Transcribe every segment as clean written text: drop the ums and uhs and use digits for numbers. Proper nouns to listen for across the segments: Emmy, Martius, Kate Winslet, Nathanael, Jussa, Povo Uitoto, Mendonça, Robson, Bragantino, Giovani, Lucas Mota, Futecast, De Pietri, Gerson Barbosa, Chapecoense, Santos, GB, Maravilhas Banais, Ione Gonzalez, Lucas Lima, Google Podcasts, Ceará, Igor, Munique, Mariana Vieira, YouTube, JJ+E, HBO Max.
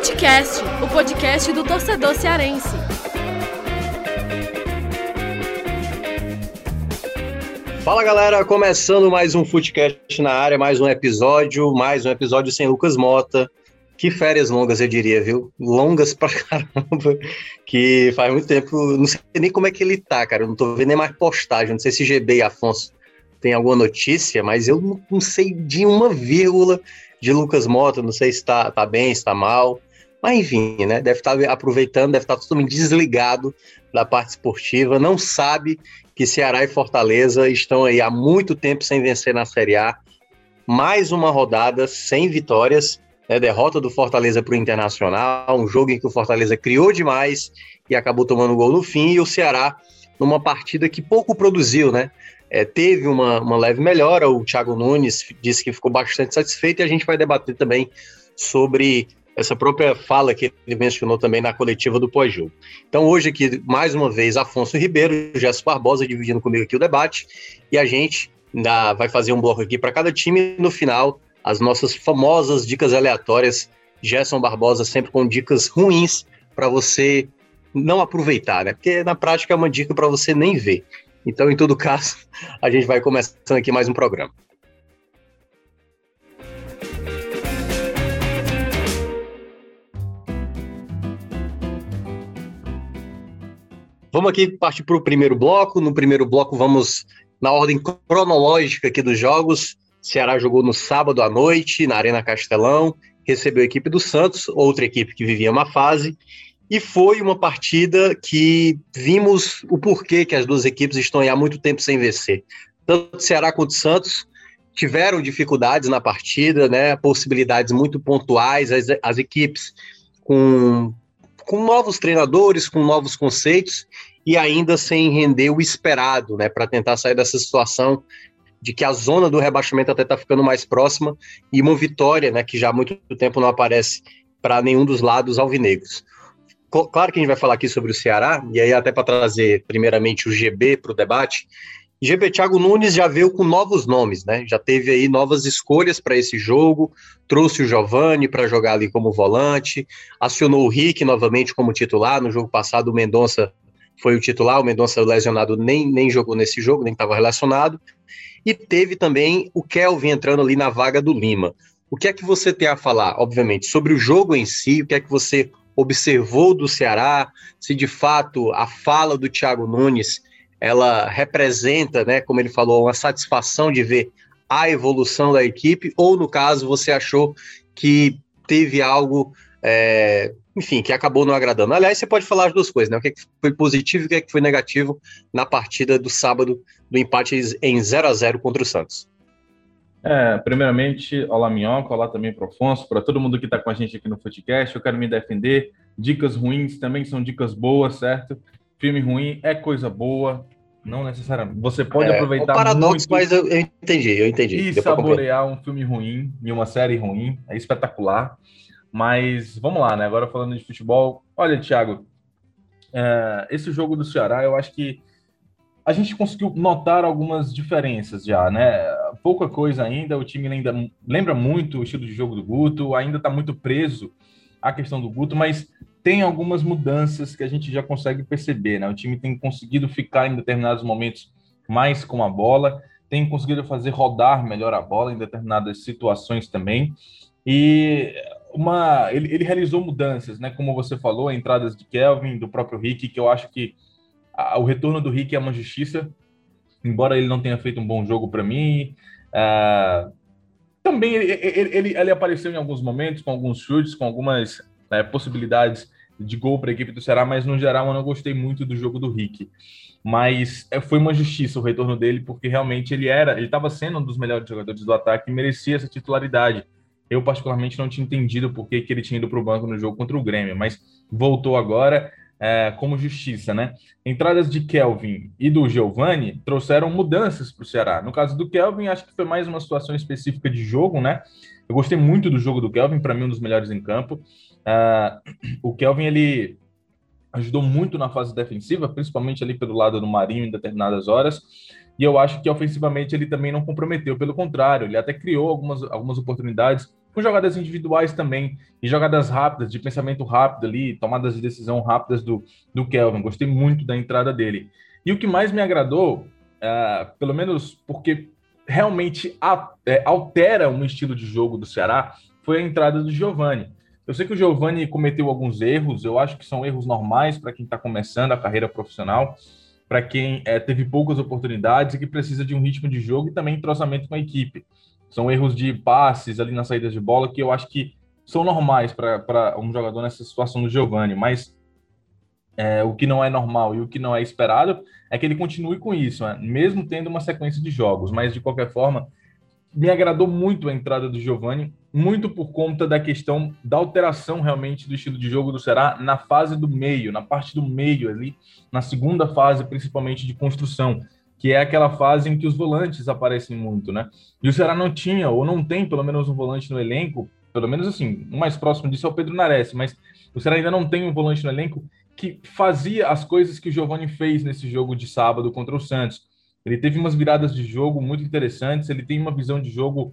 Futecast, o podcast do torcedor cearense. Fala galera, começando mais um Futecast na área, mais um episódio sem Lucas Mota. Que férias longas, eu diria, viu? Longas pra caramba, que faz muito tempo, não sei nem como é que ele tá, cara, eu não tô vendo nem mais postagem, não sei se GB e Afonso tem alguma notícia, mas eu não sei de uma vírgula de Lucas Mota, não sei se tá bem, se tá mal, mas enfim, né, deve estar aproveitando, deve estar totalmente desligado da parte esportiva, não sabe que Ceará e Fortaleza estão aí há muito tempo sem vencer na Série A, mais uma rodada sem vitórias, né, derrota do Fortaleza para o Internacional, um jogo em que o Fortaleza criou demais e acabou tomando gol no fim, e o Ceará numa partida que pouco produziu, né? Teve uma leve melhora, o Thiago Nunes disse que ficou bastante satisfeito, e a gente vai debater também sobre essa própria fala que ele mencionou também na coletiva do pós-jogo. Então hoje aqui, mais uma vez, Afonso Ribeiro e Gerson Barbosa dividindo comigo aqui o debate, e a gente vai fazer um bloco aqui para cada time, e no final as nossas famosas dicas aleatórias, Gerson Barbosa sempre com dicas ruins para você não aproveitar, né? Porque na prática é uma dica para você nem ver. Então, em todo caso, a gente vai começando aqui mais um programa. Vamos aqui partir para o primeiro bloco. No primeiro bloco, vamos na ordem cronológica aqui dos jogos. Ceará jogou no sábado à noite, na Arena Castelão, recebeu a equipe do Santos, outra equipe que vivia uma fase, e foi uma partida que vimos o porquê que as duas equipes estão aí há muito tempo sem vencer. Tanto o Ceará quanto o Santos tiveram dificuldades na partida, né, possibilidades muito pontuais, as equipes com novos treinadores, com novos conceitos, e ainda sem render o esperado, né, para tentar sair dessa situação de que a zona do rebaixamento até está ficando mais próxima, e uma vitória, né, que já há muito tempo não aparece para nenhum dos lados alvinegros. Claro que a gente vai falar aqui sobre o Ceará, e aí até para trazer primeiramente o GB para o debate. GB, Thiago Nunes já veio com novos nomes, né? Já teve aí novas escolhas para esse jogo, trouxe o Giovani para jogar ali como volante, acionou o Rick novamente como titular. No jogo passado o Mendonça foi o titular, o Mendonça lesionado nem jogou nesse jogo, nem estava relacionado. E teve também o Kelvin entrando ali na vaga do Lima. O que é que você tem a falar, obviamente, sobre o jogo em si? O que é que você observou do Ceará? Se de fato a fala do Thiago Nunes, ela representa, né, como ele falou, uma satisfação de ver a evolução da equipe? Ou, no caso, você achou que teve algo, enfim, que acabou não agradando? Aliás, você pode falar as duas coisas, né? O que foi positivo e o que foi negativo na partida do sábado, do empate em 0-0 contra o Santos. Primeiramente, olá Minhoca, olá também para o Afonso, para todo mundo que está com a gente aqui no Futecast. Eu quero me defender, dicas ruins também são dicas boas, certo? Filme ruim é coisa boa, não necessariamente. Você pode aproveitar muito... É um paradoxo, mas eu entendi. E saborear um filme ruim e uma série ruim, é espetacular. Mas vamos lá, né? Agora falando de futebol, olha, Thiago, esse jogo do Ceará, eu acho que a gente conseguiu notar algumas diferenças já, né? Pouca coisa ainda, o time lembra muito o estilo de jogo do Guto, ainda está muito preso à questão do Guto, mas tem algumas mudanças que a gente já consegue perceber, né? O time tem conseguido ficar em determinados momentos mais com a bola, tem conseguido fazer rodar melhor a bola em determinadas situações também, e... Ele realizou mudanças, né? Como você falou, entradas de Kelvin, do próprio Rick, que eu acho que o retorno do Rick é uma justiça, embora ele não tenha feito um bom jogo para mim. Também ele apareceu em alguns momentos, com alguns chutes, com algumas possibilidades de gol para a equipe do Ceará, mas no geral eu não gostei muito do jogo do Rick. Mas foi uma justiça o retorno dele, porque realmente ele estava sendo um dos melhores jogadores do ataque e merecia essa titularidade. Eu, particularmente, não tinha entendido por que ele tinha ido para o banco no jogo contra o Grêmio, mas voltou agora como justiça, né? Entradas de Kelvin e do Giovani trouxeram mudanças para o Ceará. No caso do Kelvin, acho que foi mais uma situação específica de jogo, né? Eu gostei muito do jogo do Kelvin, para mim, um dos melhores em campo. O Kelvin, ele ajudou muito na fase defensiva, principalmente ali pelo lado do Marinho em determinadas horas. E eu acho que ofensivamente ele também não comprometeu, pelo contrário, ele até criou algumas oportunidades. com jogadas individuais também, e jogadas rápidas, de pensamento rápido ali, tomadas de decisão rápidas do Kelvin. Gostei muito da entrada dele. E o que mais me agradou, pelo menos porque realmente altera um estilo de jogo do Ceará, foi a entrada do Giovani. Eu sei que o Giovani cometeu alguns erros, eu acho que são erros normais para quem está começando a carreira profissional, para quem teve poucas oportunidades e que precisa de um ritmo de jogo e também entrosamento com a equipe. São erros de passes ali nas saídas de bola que eu acho que são normais para um jogador nessa situação do Giovani, mas o que não é normal e o que não é esperado é que ele continue com isso, né? Mesmo tendo uma sequência de jogos, mas de qualquer forma... Me agradou muito a entrada do Giovani, muito por conta da questão da alteração realmente do estilo de jogo do Ceará na fase do meio, na parte do meio ali, na segunda fase principalmente de construção, que é aquela fase em que os volantes aparecem muito, né? E o Ceará não tinha, ou não tem pelo menos um volante no elenco, pelo menos assim, o mais próximo disso é o Pedro Nares, mas o Ceará ainda não tem um volante no elenco que fazia as coisas que o Giovani fez nesse jogo de sábado contra o Santos. Ele teve umas viradas de jogo muito interessantes, ele tem uma visão de jogo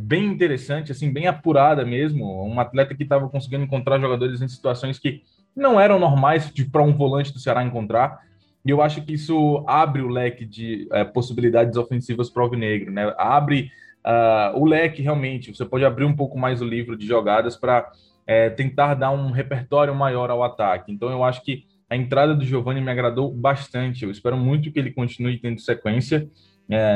bem interessante, assim, bem apurada mesmo, um atleta que estava conseguindo encontrar jogadores em situações que não eram normais para um volante do Ceará encontrar, e eu acho que isso abre o leque de possibilidades ofensivas para o Alvinegro, né? Abre o leque realmente, você pode abrir um pouco mais o livro de jogadas para tentar dar um repertório maior ao ataque, então eu acho que a entrada do Giovani me agradou bastante. Eu espero muito que ele continue tendo sequência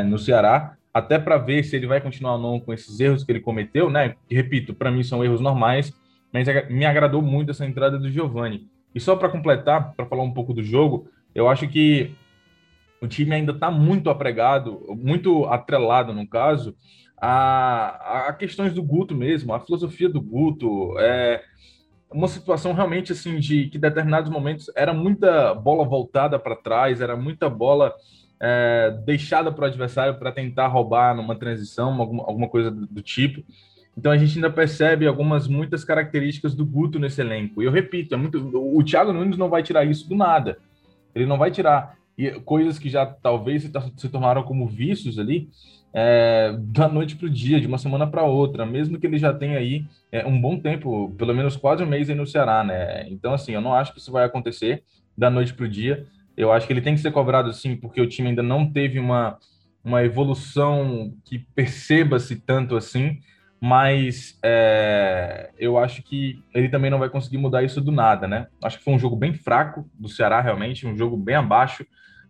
no Ceará, até para ver se ele vai continuar ou não com esses erros que ele cometeu, né? E, repito, para mim são erros normais, mas me agradou muito essa entrada do Giovani. E só para completar, para falar um pouco do jogo, eu acho que o time ainda está muito apregado, muito atrelado, no caso, a questões do Guto mesmo, a filosofia do Guto, uma situação realmente assim de que em determinados momentos era muita bola voltada para trás, era muita bola deixada para o adversário para tentar roubar numa transição, alguma coisa do tipo. Então a gente ainda percebe muitas características do Guto nesse elenco. E eu repito, o Thiago Nunes não vai tirar isso do nada. Ele não vai tirar coisas que já talvez se tornaram como vícios ali, da noite para o dia, de uma semana para outra, mesmo que ele já tenha aí um bom tempo, pelo menos quase um mês aí no Ceará, né? Então, assim, eu não acho que isso vai acontecer da noite para o dia. Eu acho que ele tem que ser cobrado, sim, porque o time ainda não teve uma evolução que perceba-se tanto assim, mas eu acho que ele também não vai conseguir mudar isso do nada, né? Acho que foi um jogo bem fraco do Ceará, realmente, um jogo bem abaixo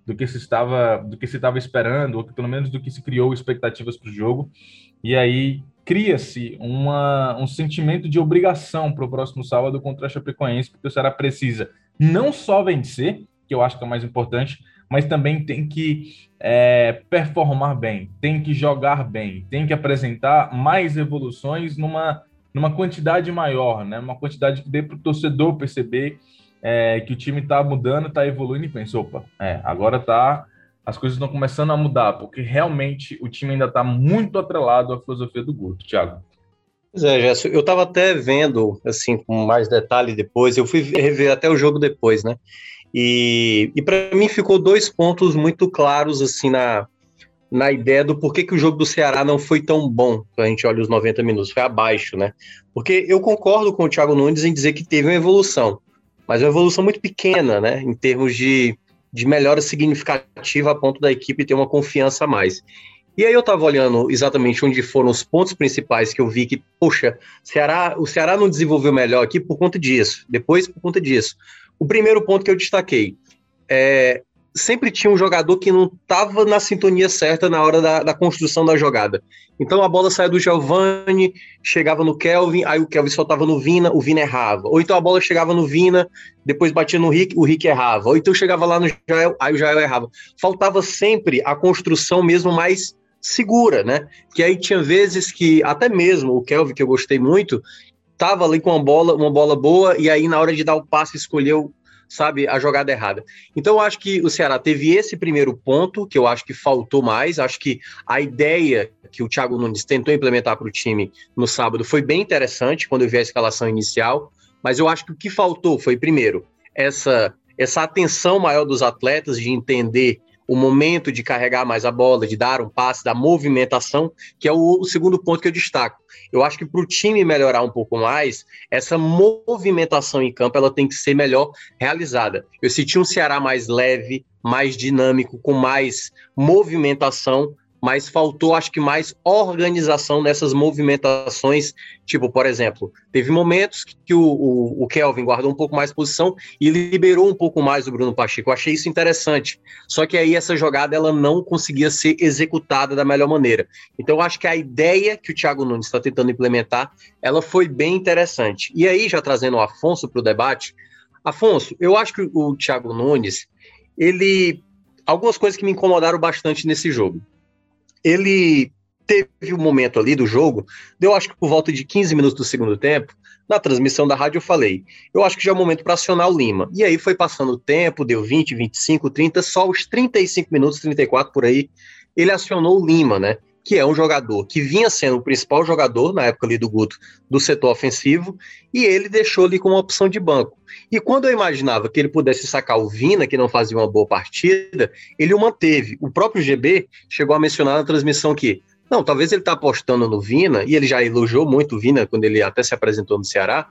do que se estava esperando, ou que, pelo menos do que se criou expectativas para o jogo, e aí cria-se um sentimento de obrigação para o próximo sábado contra a Chapecoense, porque o Ceará precisa não só vencer, que eu acho que é o mais importante, mas também tem que performar bem, tem que jogar bem, tem que apresentar mais evoluções numa quantidade maior, né? Uma quantidade que dê para o torcedor perceber que o time está mudando, está evoluindo e pensa, opa, agora as coisas estão começando a mudar, porque realmente o time ainda está muito atrelado à filosofia do Guto, Thiago. Pois é, Gerson, eu estava até vendo, assim, com mais detalhe depois, eu fui rever até o jogo depois, né, e para mim ficou dois pontos muito claros, assim, na ideia do porquê que o jogo do Ceará não foi tão bom, quando a gente olha os 90 minutos, foi abaixo, né, porque eu concordo com o Thiago Nunes em dizer que teve uma evolução, mas uma evolução muito pequena, né, em termos de melhora significativa a ponto da equipe ter uma confiança a mais. E aí eu estava olhando exatamente onde foram os pontos principais que eu vi que, poxa, o Ceará não desenvolveu melhor aqui por conta disso, depois por conta disso. O primeiro ponto que eu destaquei, sempre tinha um jogador que não estava na sintonia certa na hora da construção da jogada. Então a bola saía do Giovani, chegava no Kelvin, aí o Kelvin soltava no Vina, o Vina errava. Ou então a bola chegava no Vina, depois batia no Rick, o Rick errava. Ou então chegava lá no Jael, aí o Jael errava. Faltava sempre a construção mesmo mais segura, né? Que aí tinha vezes que, até mesmo o Kelvin, que eu gostei muito, estava ali com uma bola boa, e aí na hora de dar o passe escolheu, sabe, a jogada errada. Então eu acho que o Ceará teve esse primeiro ponto, que eu acho que faltou mais, acho que a ideia que o Thiago Nunes tentou implementar para o time no sábado foi bem interessante, quando eu vi a escalação inicial, mas eu acho que o que faltou foi, primeiro, essa atenção maior dos atletas de entender o momento de carregar mais a bola, de dar um passe, da movimentação, que é o segundo ponto que eu destaco. Eu acho que para o time melhorar um pouco mais, essa movimentação em campo ela tem que ser melhor realizada. Eu senti um Ceará mais leve, mais dinâmico, com mais movimentação, mas faltou, acho que, mais organização nessas movimentações. Tipo, por exemplo, teve momentos que o Kelvin guardou um pouco mais posição e liberou um pouco mais o Bruno Pacheco. Eu achei isso interessante. Só que aí essa jogada ela não conseguia ser executada da melhor maneira. Então, eu acho que a ideia que o Thiago Nunes está tentando implementar, ela foi bem interessante. E aí, já trazendo o Afonso para o debate, Afonso, eu acho que o Thiago Nunes, ele... Algumas coisas que me incomodaram bastante nesse jogo. Ele teve um momento ali do jogo, eu acho que por volta de 15 minutos do segundo tempo, na transmissão da rádio eu falei, eu acho que já é o momento para acionar o Lima. E aí foi passando o tempo, deu 20, 25, 30, só os 35 minutos, 34 por aí, ele acionou o Lima, né? Que é um jogador que vinha sendo o principal jogador, na época ali do Guto, do setor ofensivo, e ele deixou ali como uma opção de banco. E quando eu imaginava que ele pudesse sacar o Vina, que não fazia uma boa partida, ele o manteve. O próprio GB chegou a mencionar na transmissão que, não, talvez ele está apostando no Vina, e ele já elogiou muito o Vina quando ele até se apresentou no Ceará,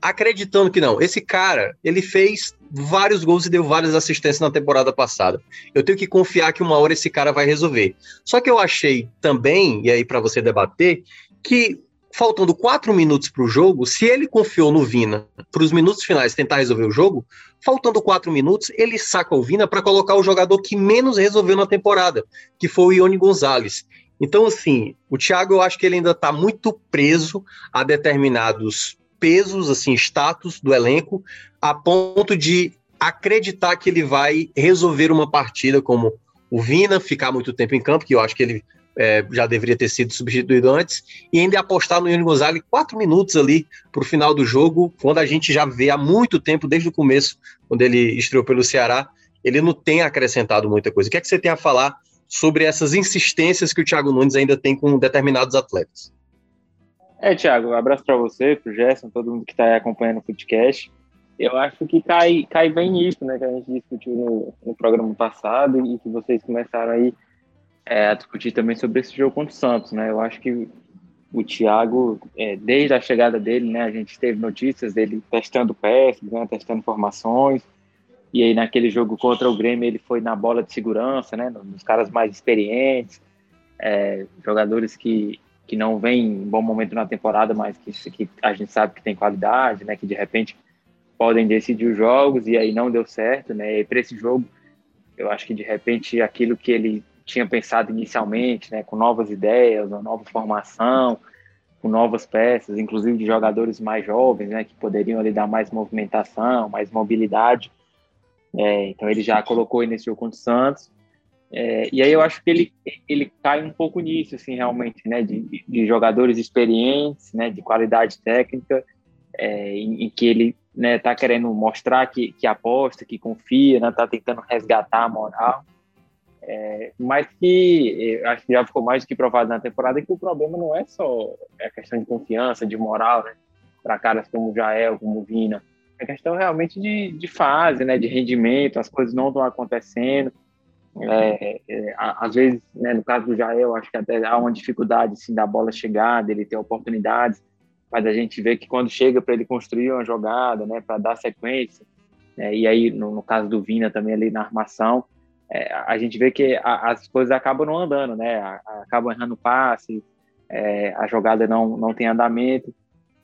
acreditando que não, esse cara, ele fez vários gols e deu várias assistências na temporada passada. Eu tenho que confiar que uma hora esse cara vai resolver. Só que eu achei também, e aí para você debater, que faltando 4 minutos para o jogo, se ele confiou no Vina para os minutos finais tentar resolver o jogo, faltando 4 minutos, ele saca o Vina para colocar o jogador que menos resolveu na temporada, que foi o Ione Gonzalez. Então, assim, o Thiago, eu acho que ele ainda está muito preso a determinados pesos, assim, status do elenco, a ponto de acreditar que ele vai resolver uma partida como o Vina, ficar muito tempo em campo, que eu acho que ele já deveria ter sido substituído antes, e ainda apostar no Ione Gonzalez 4 minutos ali para o final do jogo, quando a gente já vê há muito tempo, desde o começo, quando ele estreou pelo Ceará, ele não tem acrescentado muita coisa. O que é que você tem a falar sobre essas insistências que o Thiago Nunes ainda tem com determinados atletas? Thiago, um abraço para você, para o Gerson, todo mundo que está acompanhando o podcast. Eu acho que cai bem nisso, né, que a gente discutiu no programa passado e que vocês começaram aí a discutir também sobre esse jogo contra o Santos, né? Eu acho que o Thiago, desde a chegada dele, né, a gente teve notícias dele testando peças, né, testando formações, e aí naquele jogo contra o Grêmio ele foi na bola de segurança, né, nos caras mais experientes, jogadores que não vem em bom momento na temporada, mas que a gente sabe que tem qualidade, né? Que de repente podem decidir os jogos, e aí não deu certo, né? E para esse jogo, eu acho que de repente aquilo que ele tinha pensado inicialmente, né? Com novas ideias, uma nova formação, com novas peças, inclusive de jogadores mais jovens, né? Que poderiam ali dar mais movimentação, mais mobilidade. Então ele já colocou aí nesse jogo contra o Santos. E aí eu acho que ele cai um pouco nisso, assim, realmente, né, de jogadores experientes, né, de qualidade técnica, em que ele, né, tá querendo mostrar que aposta, que confia, né, tá tentando resgatar a moral, mas que acho que já ficou mais do que provado na temporada que o problema não é só a questão de confiança, de moral, né, para caras como o Jael, como o Vina, é questão realmente de fase, né, de rendimento, as coisas não estão acontecendo. Às vezes, né, no caso do Jael, acho que até há uma dificuldade assim, da bola chegar, dele ter oportunidades, mas a gente vê que quando chega para ele construir uma jogada, né, para dar sequência, e aí no caso do Vina também ali na armação, a gente vê que as coisas acabam não andando, né, acabam errando passe, a jogada não tem andamento.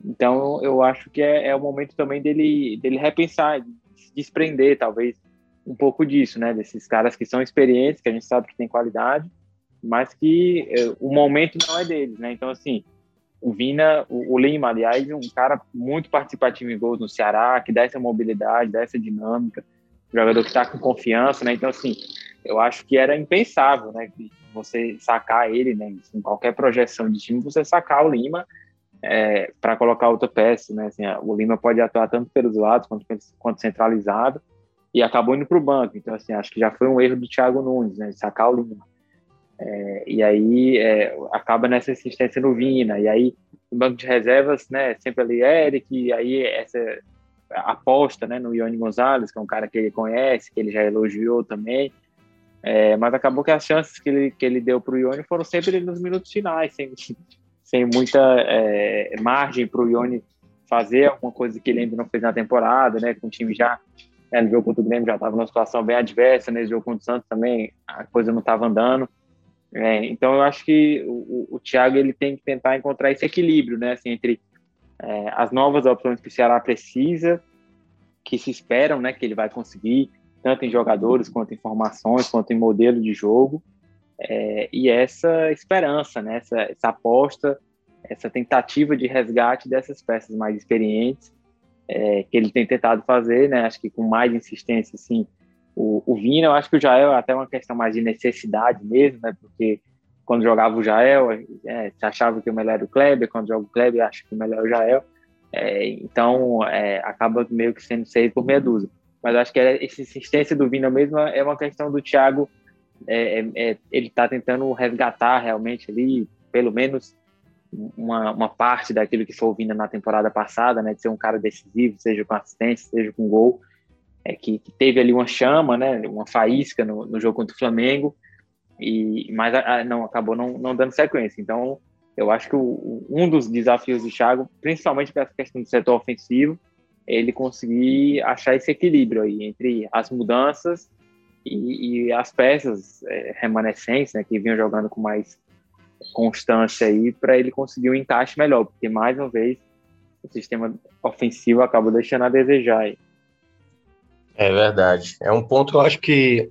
Então eu acho que é o momento também dele repensar, de se desprender talvez um pouco disso, né, desses caras que são experientes, que a gente sabe que tem qualidade, mas que o momento não é deles, né, então assim, o Vina, o Lima, aliás, um cara muito participativo em gols no Ceará, que dá essa mobilidade, dá essa dinâmica, um jogador que tá com confiança, né, então assim, eu acho que era impensável, né, você sacar ele, né, em qualquer projeção de time, você sacar o Lima para colocar outra peça, né, assim, o Lima pode atuar tanto pelos lados quanto centralizado, e acabou indo para o banco, então assim, acho que já foi um erro do Thiago Nunes, né, de sacar o Lima, e aí acaba nessa insistência no Vina, e aí no banco de reservas, né, sempre ali Eric, e aí essa aposta, né, no Ione Gonzalez, que é um cara que ele conhece, que ele já elogiou também, Mas acabou que as chances que ele deu para o Ione foram sempre nos minutos finais, sem muita margem para o Ione fazer alguma coisa que ele ainda não fez na temporada, né? Com o time já, né, no jogo contra o Grêmio já estava numa situação bem adversa, né? No jogo contra o Santos também a coisa não estava andando. Então eu acho que o Thiago ele tem que tentar encontrar esse equilíbrio, né? Assim, entre as novas opções que o Ceará precisa, que se esperam, né, que ele vai conseguir, tanto em jogadores, quanto em formações, quanto em modelo de jogo, e essa esperança, né, essa aposta, essa tentativa de resgate dessas peças mais experientes, que ele tem tentado fazer, né, acho que com mais insistência, assim, o Vina, eu acho que o Jael é até uma questão mais de necessidade mesmo, né, porque quando jogava o Jael, se achava que o melhor era o Kleber, quando joga o Kleber, acho que o melhor é o Jael, então acaba meio que sendo 6 por meia dúzia. Mas acho que essa insistência do Vina mesmo é uma questão do Thiago, ele está tentando resgatar realmente ali, pelo menos uma parte daquilo que foi o Vina na temporada passada, né, de ser um cara decisivo, seja com assistência, seja com gol, que teve ali uma chama, né, uma faísca no jogo contra o Flamengo, mas acabou não dando sequência. Então eu acho que um dos desafios do Thiago, principalmente para essa questão do setor ofensivo, ele conseguir achar esse equilíbrio aí entre as mudanças e as peças remanescentes, né, que vinham jogando com mais constância aí, para ele conseguir um encaixe melhor, porque mais uma vez o sistema ofensivo acabou deixando a desejar aí. É verdade. É um ponto, eu acho que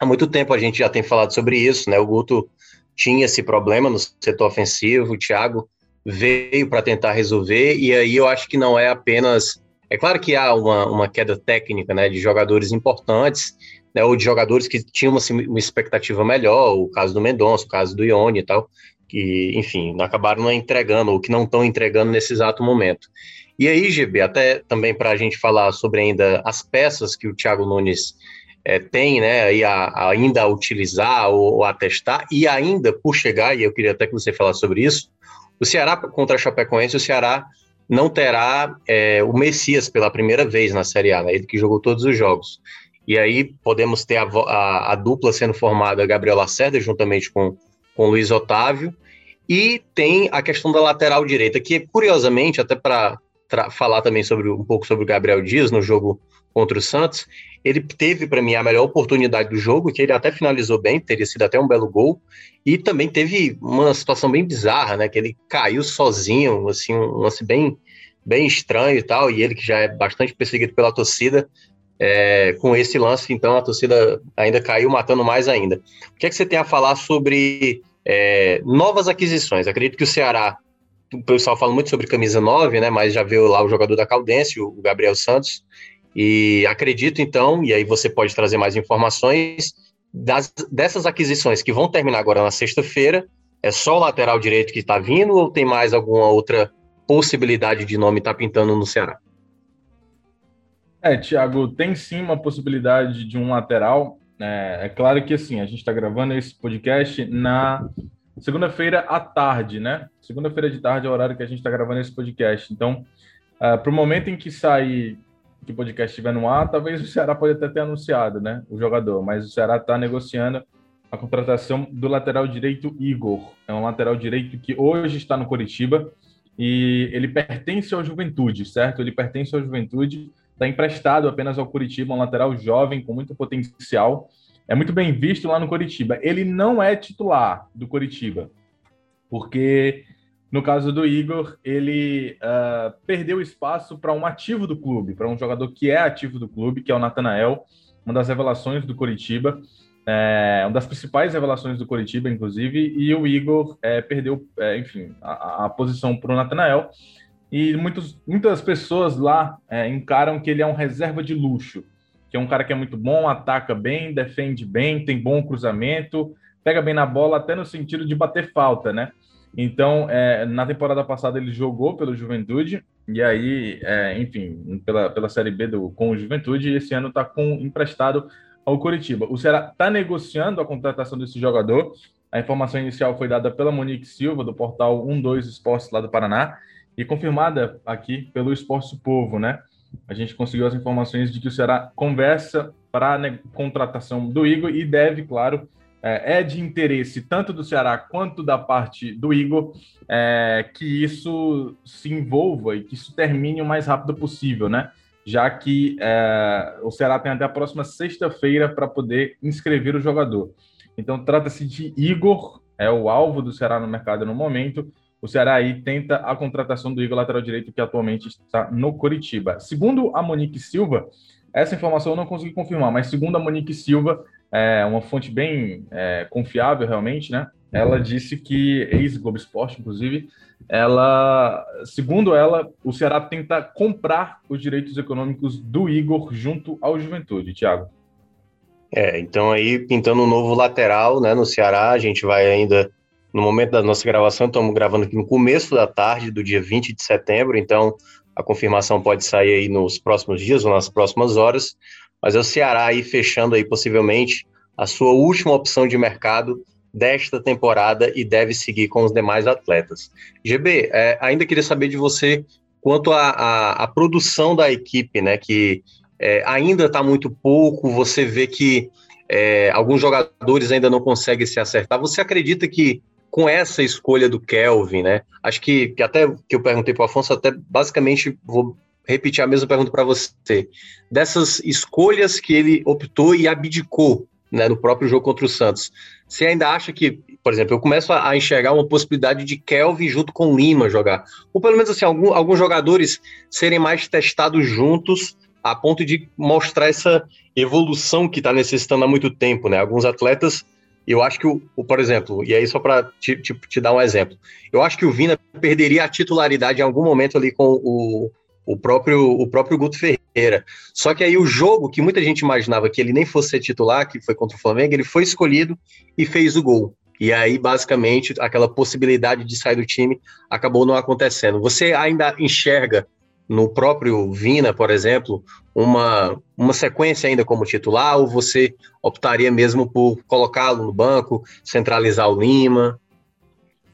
há muito tempo a gente já tem falado sobre isso, né? O Guto tinha esse problema no setor ofensivo, o Thiago veio para tentar resolver, e aí eu acho que não é apenas... É claro que há uma queda técnica, né, de jogadores importantes, né, ou de jogadores que tinham uma expectativa melhor, o caso do Mendonça, o caso do Ione e tal, que, enfim, acabaram não entregando, ou que não estão entregando nesse exato momento. E aí, GB, até também para a gente falar sobre ainda as peças que o Thiago Nunes tem, né, aí ainda a utilizar ou a testar, e ainda por chegar, e eu queria até que você falasse sobre isso, o Ceará contra a Chapecoense, o Ceará não terá o Messias pela primeira vez na Série A, né? Ele que jogou todos os jogos. E aí podemos ter a dupla sendo formada, Gabriel Lacerda, juntamente com Luiz Otávio, e tem a questão da lateral direita, que curiosamente, até para falar também um pouco sobre o Gabriel Dias no jogo contra o Santos, ele teve, para mim, a melhor oportunidade do jogo, que ele até finalizou bem, teria sido até um belo gol, e também teve uma situação bem bizarra, né, que ele caiu sozinho, assim, um lance bem, bem estranho e tal, e ele que já é bastante perseguido pela torcida, com esse lance, então, a torcida ainda caiu, matando mais ainda. O que é que você tem a falar sobre novas aquisições? Acredito que o Ceará, o pessoal fala muito sobre camisa 9, né, mas já veio lá o jogador da Caldense, o Gabriel Santos, e acredito, então, e aí você pode trazer mais informações dessas aquisições que vão terminar agora na sexta-feira. É só o lateral direito que está vindo ou tem mais alguma outra possibilidade de nome estar pintando no Ceará? Thiago, tem sim uma possibilidade de um lateral. É claro que, assim, a gente está gravando esse podcast na segunda-feira à tarde, né? Segunda-feira de tarde é o horário que a gente está gravando esse podcast. Então, para o momento em que sair... que o podcast estiver no ar, talvez o Ceará pode até ter anunciado, né, o jogador, mas o Ceará está negociando a contratação do lateral direito Igor. É um lateral direito que hoje está no Coritiba e ele pertence ao Juventude, certo? Ele pertence ao Juventude, está emprestado apenas ao Coritiba, um lateral jovem com muito potencial, é muito bem visto lá no Coritiba. Ele não é titular do Coritiba, porque... No caso do Igor, ele perdeu espaço para um ativo do clube, para um jogador que é ativo do clube, que é o Nathanael, uma das revelações do Coritiba, uma das principais revelações do Coritiba, inclusive, e o Igor perdeu, a posição para o Nathanael, e muitas pessoas lá encaram que ele é um reserva de luxo, que é um cara que é muito bom, ataca bem, defende bem, tem bom cruzamento, pega bem na bola, até no sentido de bater falta, né? Então, na temporada passada ele jogou pelo Juventude, e aí, pela Série B com o Juventude, e esse ano está emprestado ao Coritiba. O Ceará está negociando a contratação desse jogador, a informação inicial foi dada pela Monique Silva, do portal 12 Sport lá do Paraná, e confirmada aqui pelo Esporte Povo, né? a gente conseguiu as informações de que o Ceará conversa para a contratação do Igor e deve, claro, é de interesse tanto do Ceará quanto da parte do Igor que isso se envolva e que isso termine o mais rápido possível, né? Já que o Ceará tem até a próxima sexta-feira para poder inscrever o jogador. Então, trata-se de Igor, é o alvo do Ceará no mercado no momento. O Ceará aí tenta a contratação do Igor, lateral direito, que atualmente está no Coritiba. Segundo a Monique Silva, essa informação eu não consegui confirmar, mas segundo a Monique Silva, uma fonte bem confiável realmente, né? Ela disse que, ex-Globo Sport, inclusive, segundo ela, o Ceará tenta comprar os direitos econômicos do Igor junto ao Juventude, Thiago. Então aí, pintando um novo lateral, né, no Ceará, a gente vai ainda... No momento da nossa gravação, estamos gravando aqui no começo da tarde do dia 20 de setembro, então a confirmação pode sair aí nos próximos dias ou nas próximas horas, mas é o Ceará aí fechando aí possivelmente a sua última opção de mercado desta temporada e deve seguir com os demais atletas. GB, ainda queria saber de você quanto à produção da equipe, né, que ainda está muito pouco, você vê que alguns jogadores ainda não conseguem se acertar. Você acredita que com essa escolha do Kelvin, né? Acho que até que eu perguntei para o Afonso, até basicamente vou repetir a mesma pergunta para você. Dessas escolhas que ele optou e abdicou, né, no próprio jogo contra o Santos, você ainda acha que, por exemplo, eu começo a enxergar uma possibilidade de Kelvin junto com o Lima jogar? Ou pelo menos assim, alguns jogadores serem mais testados juntos a ponto de mostrar essa evolução que está necessitando há muito tempo, né? Alguns atletas, eu acho que, por exemplo, e aí só para te dar um exemplo, eu acho que o Vina perderia a titularidade em algum momento ali com o próprio Guto Ferreira. Só que aí o jogo, que muita gente imaginava que ele nem fosse ser titular, que foi contra o Flamengo, ele foi escolhido e fez o gol. E aí, basicamente, aquela possibilidade de sair do time acabou não acontecendo. Você ainda enxerga no próprio Vina, por exemplo, uma sequência ainda como titular, ou você optaria mesmo por colocá-lo no banco, centralizar o Lima?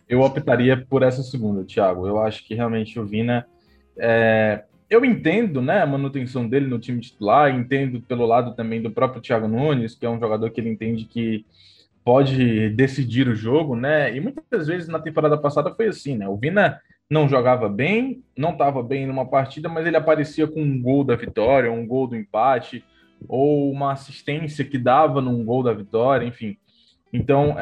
Eu optaria por essa segunda, Thiago. Eu acho que realmente o Vina... eu entendo, né, a manutenção dele no time titular, entendo pelo lado também do próprio Thiago Nunes, que é um jogador que ele entende que pode decidir o jogo, né? E muitas vezes na temporada passada foi assim, né? O Vina... não jogava bem, não estava bem numa partida, mas ele aparecia com um gol da vitória, um gol do empate, ou uma assistência que dava num gol da vitória, enfim. Então,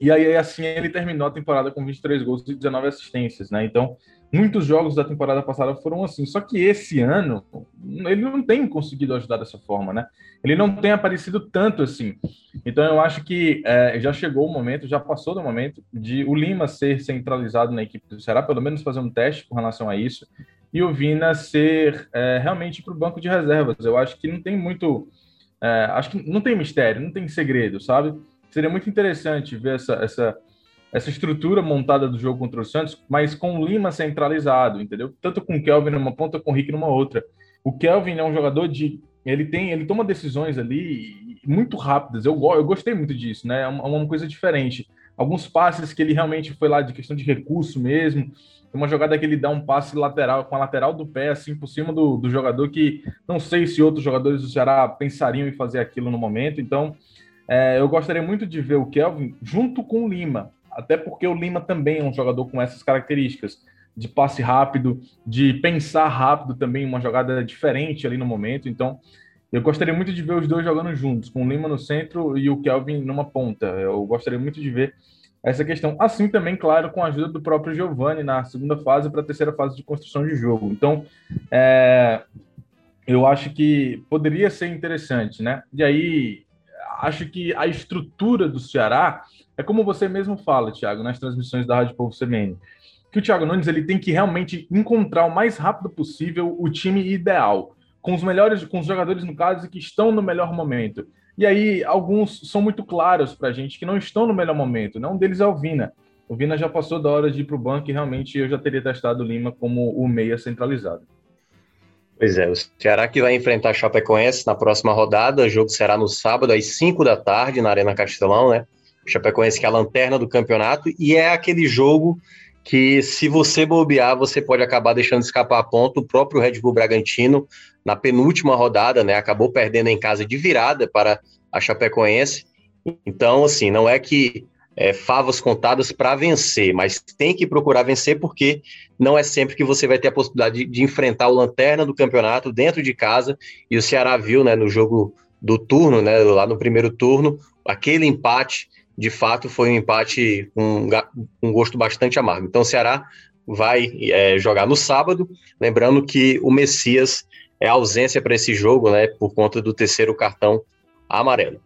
e aí assim ele terminou a temporada com 23 gols e 19 assistências, né? Então, muitos jogos da temporada passada foram assim, só que esse ano ele não tem conseguido ajudar dessa forma, né? Ele não tem aparecido tanto assim. Então eu acho que já chegou o momento, já passou do momento de o Lima ser centralizado na equipe do Ceará, pelo menos fazer um teste com relação a isso, e o Vina ser realmente para o banco de reservas. Eu acho que não tem muito... acho que não tem mistério, não tem segredo, sabe? Seria muito interessante ver essa estrutura montada do jogo contra o Santos, mas com o Lima centralizado, entendeu? Tanto com o Kelvin numa ponta, com o Rick numa outra. O Kelvin é um jogador ele toma decisões ali muito rápidas. Eu gostei muito disso, né? É uma coisa diferente. Alguns passes que ele realmente foi lá de questão de recurso mesmo. Tem uma jogada que ele dá um passe lateral, com a lateral do pé, assim, por cima do jogador, que não sei se outros jogadores do Ceará pensariam em fazer aquilo no momento. Então, eu gostaria muito de ver o Kelvin junto com o Lima. Até porque o Lima também é um jogador com essas características, de passe rápido, de pensar rápido também, uma jogada diferente ali no momento. Então, eu gostaria muito de ver os dois jogando juntos, com o Lima no centro e o Kelvin numa ponta. Eu gostaria muito de ver essa questão. Assim também, claro, com a ajuda do próprio Giovani na segunda fase para a terceira fase de construção de jogo. Então, eu acho que poderia ser interessante, né? E aí... acho que a estrutura do Ceará é como você mesmo fala, Thiago, nas transmissões da Rádio Povo CBN, que o Thiago Nunes ele tem que realmente encontrar o mais rápido possível o time ideal, com os jogadores, no caso, que estão no melhor momento. E aí, alguns são muito claros para a gente que não estão no melhor momento, né? Um deles é o Vina. O Vina já passou da hora de ir para o banco e realmente eu já teria testado o Lima como o meia centralizado. Pois é, o Ceará que vai enfrentar a Chapecoense na próxima rodada. O jogo será no sábado às 5 da tarde na Arena Castelão, né? O Chapecoense que é a lanterna do campeonato e é aquele jogo que se você bobear, você pode acabar deixando escapar a ponto. O próprio Red Bull Bragantino, na penúltima rodada, né, acabou perdendo em casa de virada para a Chapecoense. Então, assim, não é que favas contadas para vencer, mas tem que procurar vencer, porque não é sempre que você vai ter a possibilidade de enfrentar o lanterna do campeonato dentro de casa. E o Ceará viu, né, no jogo do turno, né, lá no primeiro turno, aquele empate. De fato, foi um empate com um gosto bastante amargo. Então, o Ceará vai jogar no sábado, lembrando que o Messias é ausência para esse jogo, né, por conta do terceiro cartão amarelo.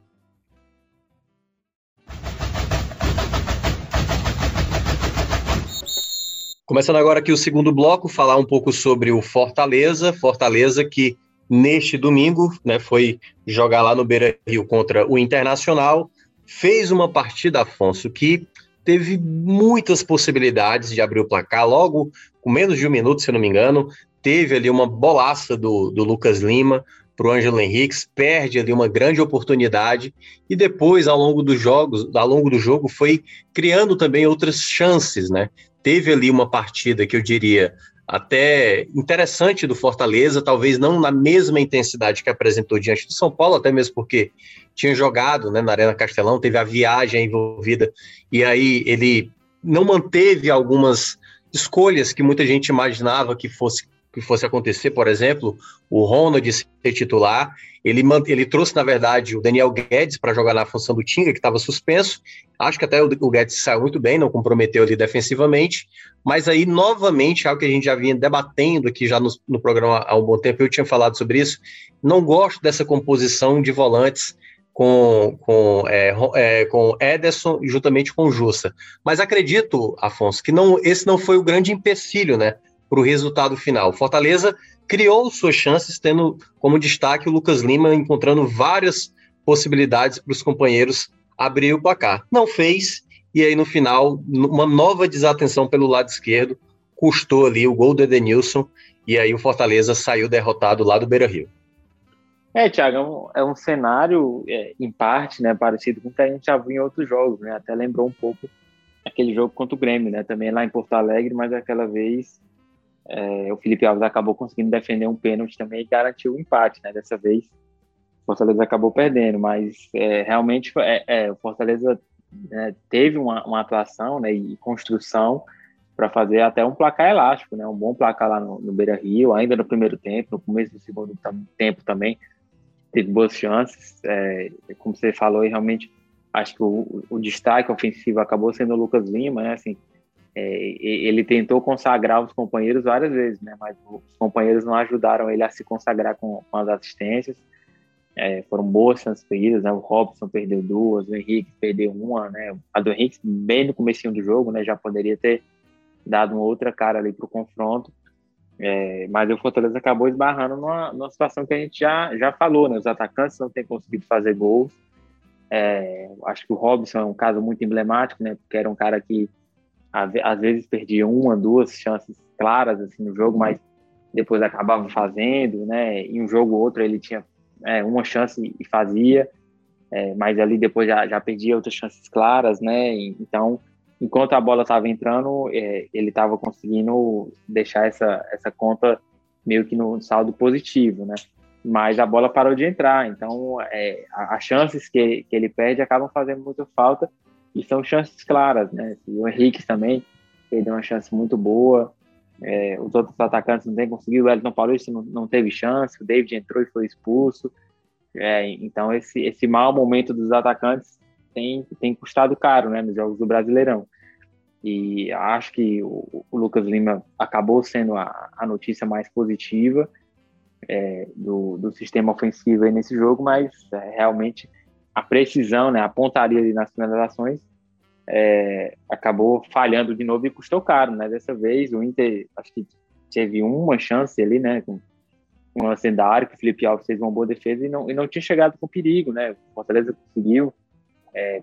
Começando agora aqui o segundo bloco, falar um pouco sobre o Fortaleza. Fortaleza que, neste domingo, né, foi jogar lá no Beira-Rio contra o Internacional. Fez uma partida, Afonso, que teve muitas possibilidades de abrir o placar. Logo, com menos de um minuto, se não me engano, teve ali uma bolaça do Lucas Lima para o Ângelo Henrique, perde ali uma grande oportunidade e depois, ao longo do jogo, foi criando também outras chances, né? Teve ali uma partida que eu diria até interessante do Fortaleza, talvez não na mesma intensidade que apresentou diante do São Paulo, até mesmo porque tinha jogado, né, na Arena Castelão, teve a viagem envolvida, e aí ele não manteve algumas escolhas que muita gente imaginava que fosse acontecer. Por exemplo, o Ronald ser titular, ele trouxe, na verdade, o Daniel Guedes para jogar na função do Tinga, que estava suspenso. Acho que até o Guedes saiu muito bem, não comprometeu ali defensivamente, mas aí, novamente, algo que a gente já vinha debatendo aqui já no programa há um bom tempo, eu tinha falado sobre isso, não gosto dessa composição de volantes com Ederson e juntamente com Jussa. Mas acredito, Afonso, que esse não foi o grande empecilho, né, para o resultado final. Fortaleza criou suas chances, tendo como destaque o Lucas Lima, encontrando várias possibilidades para os companheiros abrir o placar. Não fez, e aí no final, uma nova desatenção pelo lado esquerdo, custou ali o gol do Edenilson, e aí o Fortaleza saiu derrotado lá do Beira-Rio. Thiago, é um cenário, em parte, né, parecido com o que a gente já viu em outros jogos, né? Até lembrou um pouco aquele jogo contra o Grêmio, né? Também lá em Porto Alegre, mas aquela vez... o Felipe Alves acabou conseguindo defender um pênalti também e garantiu o empate, né? Dessa vez o Fortaleza acabou perdendo, mas realmente o Fortaleza, né, teve uma atuação, né, e construção para fazer até um placar elástico, né? Um bom placar lá no Beira-Rio, ainda no primeiro tempo, no começo do segundo tempo também teve boas chances. Como você falou, realmente acho que o destaque ofensivo acabou sendo o Lucas Lima, né? Assim, ele tentou consagrar os companheiros várias vezes, né? Mas os companheiros não ajudaram ele a se consagrar com as assistências. Foram boas chances perdidas, né? O Robson perdeu duas, o Henrique perdeu uma, né? A do Henrique, bem no comecinho do jogo, né? Já poderia ter dado uma outra cara ali para o confronto. Mas o Fortaleza acabou esbarrando numa situação que a gente já falou, né? Os atacantes não têm conseguido fazer gols. Acho que o Robson é um caso muito emblemático, né? Porque era um cara que às vezes perdia uma, duas chances claras assim, no jogo, mas depois acabava fazendo, né? Em um jogo ou outro ele tinha uma chance e fazia, mas ali depois já perdia outras chances claras, né? Então, enquanto a bola estava entrando, ele estava conseguindo deixar essa conta meio que no saldo positivo, né? Mas a bola parou de entrar, então as chances que ele perde acabam fazendo muita falta. E são chances claras, né? O Henrique também perdeu uma chance muito boa. Os outros atacantes não têm conseguido. O Elton Paulista não teve chance. O David entrou e foi expulso. Então, esse mau momento dos atacantes tem custado caro, né, nos jogos do Brasileirão. E acho que o Lucas Lima acabou sendo a notícia mais positiva do sistema ofensivo aí nesse jogo, mas realmente... a precisão, né, a pontaria ali nas finalizações acabou falhando de novo e custou caro, né? Dessa vez o Inter, acho que teve uma chance ali, né, com um lance da área que o Felipe Alves fez uma boa defesa e não tinha chegado com perigo, né? O Fortaleza conseguiu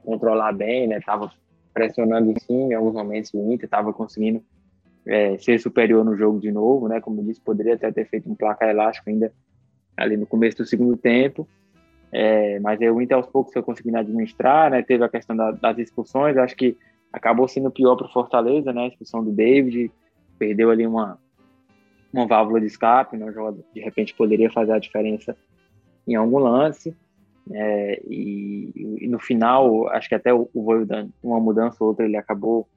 controlar bem, né? Tava pressionando em cima em alguns momentos, o Inter tava conseguindo ser superior no jogo de novo, né? Como eu disse, poderia até ter feito um placar elástico ainda ali no começo do segundo tempo. Mas o Inter aos poucos foi conseguindo administrar, né? Teve a questão das expulsões. Acho que Acabou sendo pior para o Fortaleza, né? A expulsão do David, perdeu ali uma válvula de escape, né? O jogador de repente poderia fazer a diferença em algum lance. E no final, acho que até o Voivoda, uma mudança ou outra, ele acabou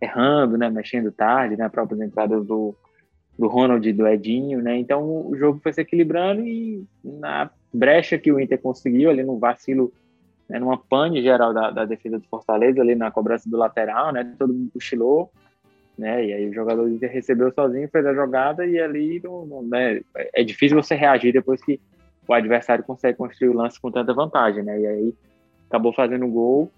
errando, né? Mexendo tarde, né? Próprias entradas do Ronald e do Edinho, né? Então o jogo foi se equilibrando e na brecha que o Inter conseguiu, ali no vacilo, né, numa pane geral da defesa do Fortaleza, ali na cobrança do lateral, né? Todo mundo cochilou, né? E aí o jogador do Inter recebeu sozinho, fez a jogada e ali né, é difícil você reagir depois que o adversário consegue construir o lance com tanta vantagem, né? E aí acabou fazendo o gol.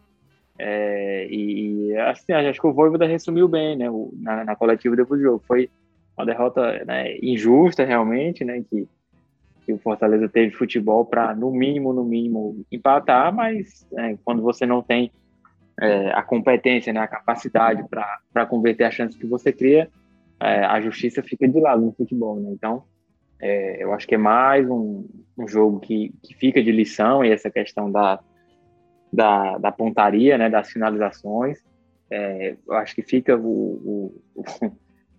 E assim, acho que o Voivoda resumiu bem, né? Na coletiva depois do jogo. Foi uma derrota, né, injusta, realmente, né? Que o Fortaleza teve futebol para, no mínimo, empatar, mas né, quando você não tem a competência, né, a capacidade para converter a chance que você cria, a justiça fica de lado no futebol, né? Então, eu acho que é mais um jogo que fica de lição, e essa questão da pontaria, né, das finalizações, eu acho que fica o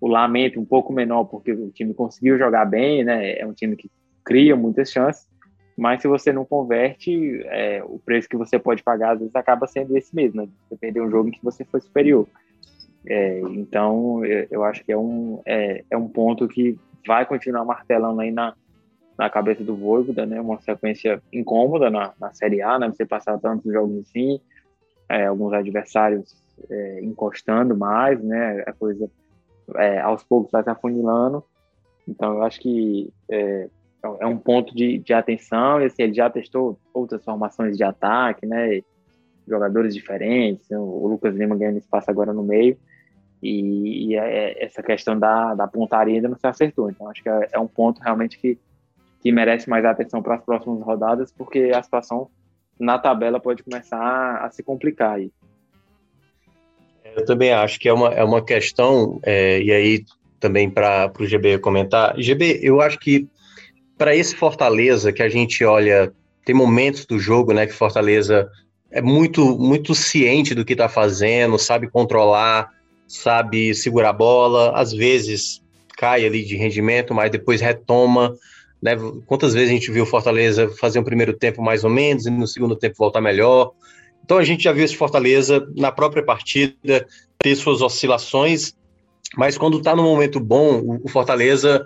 lamento um pouco menor, porque o time conseguiu jogar bem, né, é um time que cria muitas chances, mas se você não converte, o preço que você pode pagar às vezes acaba sendo esse mesmo, né, você perdeu um jogo em que você foi superior. Então, eu acho que é um ponto que vai continuar martelando aí na cabeça do Voivoda, né? Uma sequência incômoda na Série A, né? Você passar tantos jogos assim, alguns adversários encostando mais, né? A coisa aos poucos vai se afunilando. Então, eu acho que é um ponto de atenção. E, assim, ele já testou outras formações de ataque, né? Jogadores diferentes. O Lucas Lima ganhando espaço agora no meio. E essa questão da pontaria ainda não se acertou. Então, acho que é um ponto realmente que merece mais atenção para as próximas rodadas, porque a situação na tabela pode começar a se complicar aí. Eu também acho que é uma questão, e aí também para o GB comentar. GB, eu acho que para esse Fortaleza que a gente olha, tem momentos do jogo, né, que Fortaleza é muito, muito ciente do que está fazendo, sabe controlar, sabe segurar a bola, às vezes cai ali de rendimento, mas depois retoma, né? Quantas vezes a gente viu o Fortaleza fazer um primeiro tempo mais ou menos e no segundo tempo voltar melhor. Então a gente já viu esse Fortaleza na própria partida ter suas oscilações, mas quando está num momento bom, o Fortaleza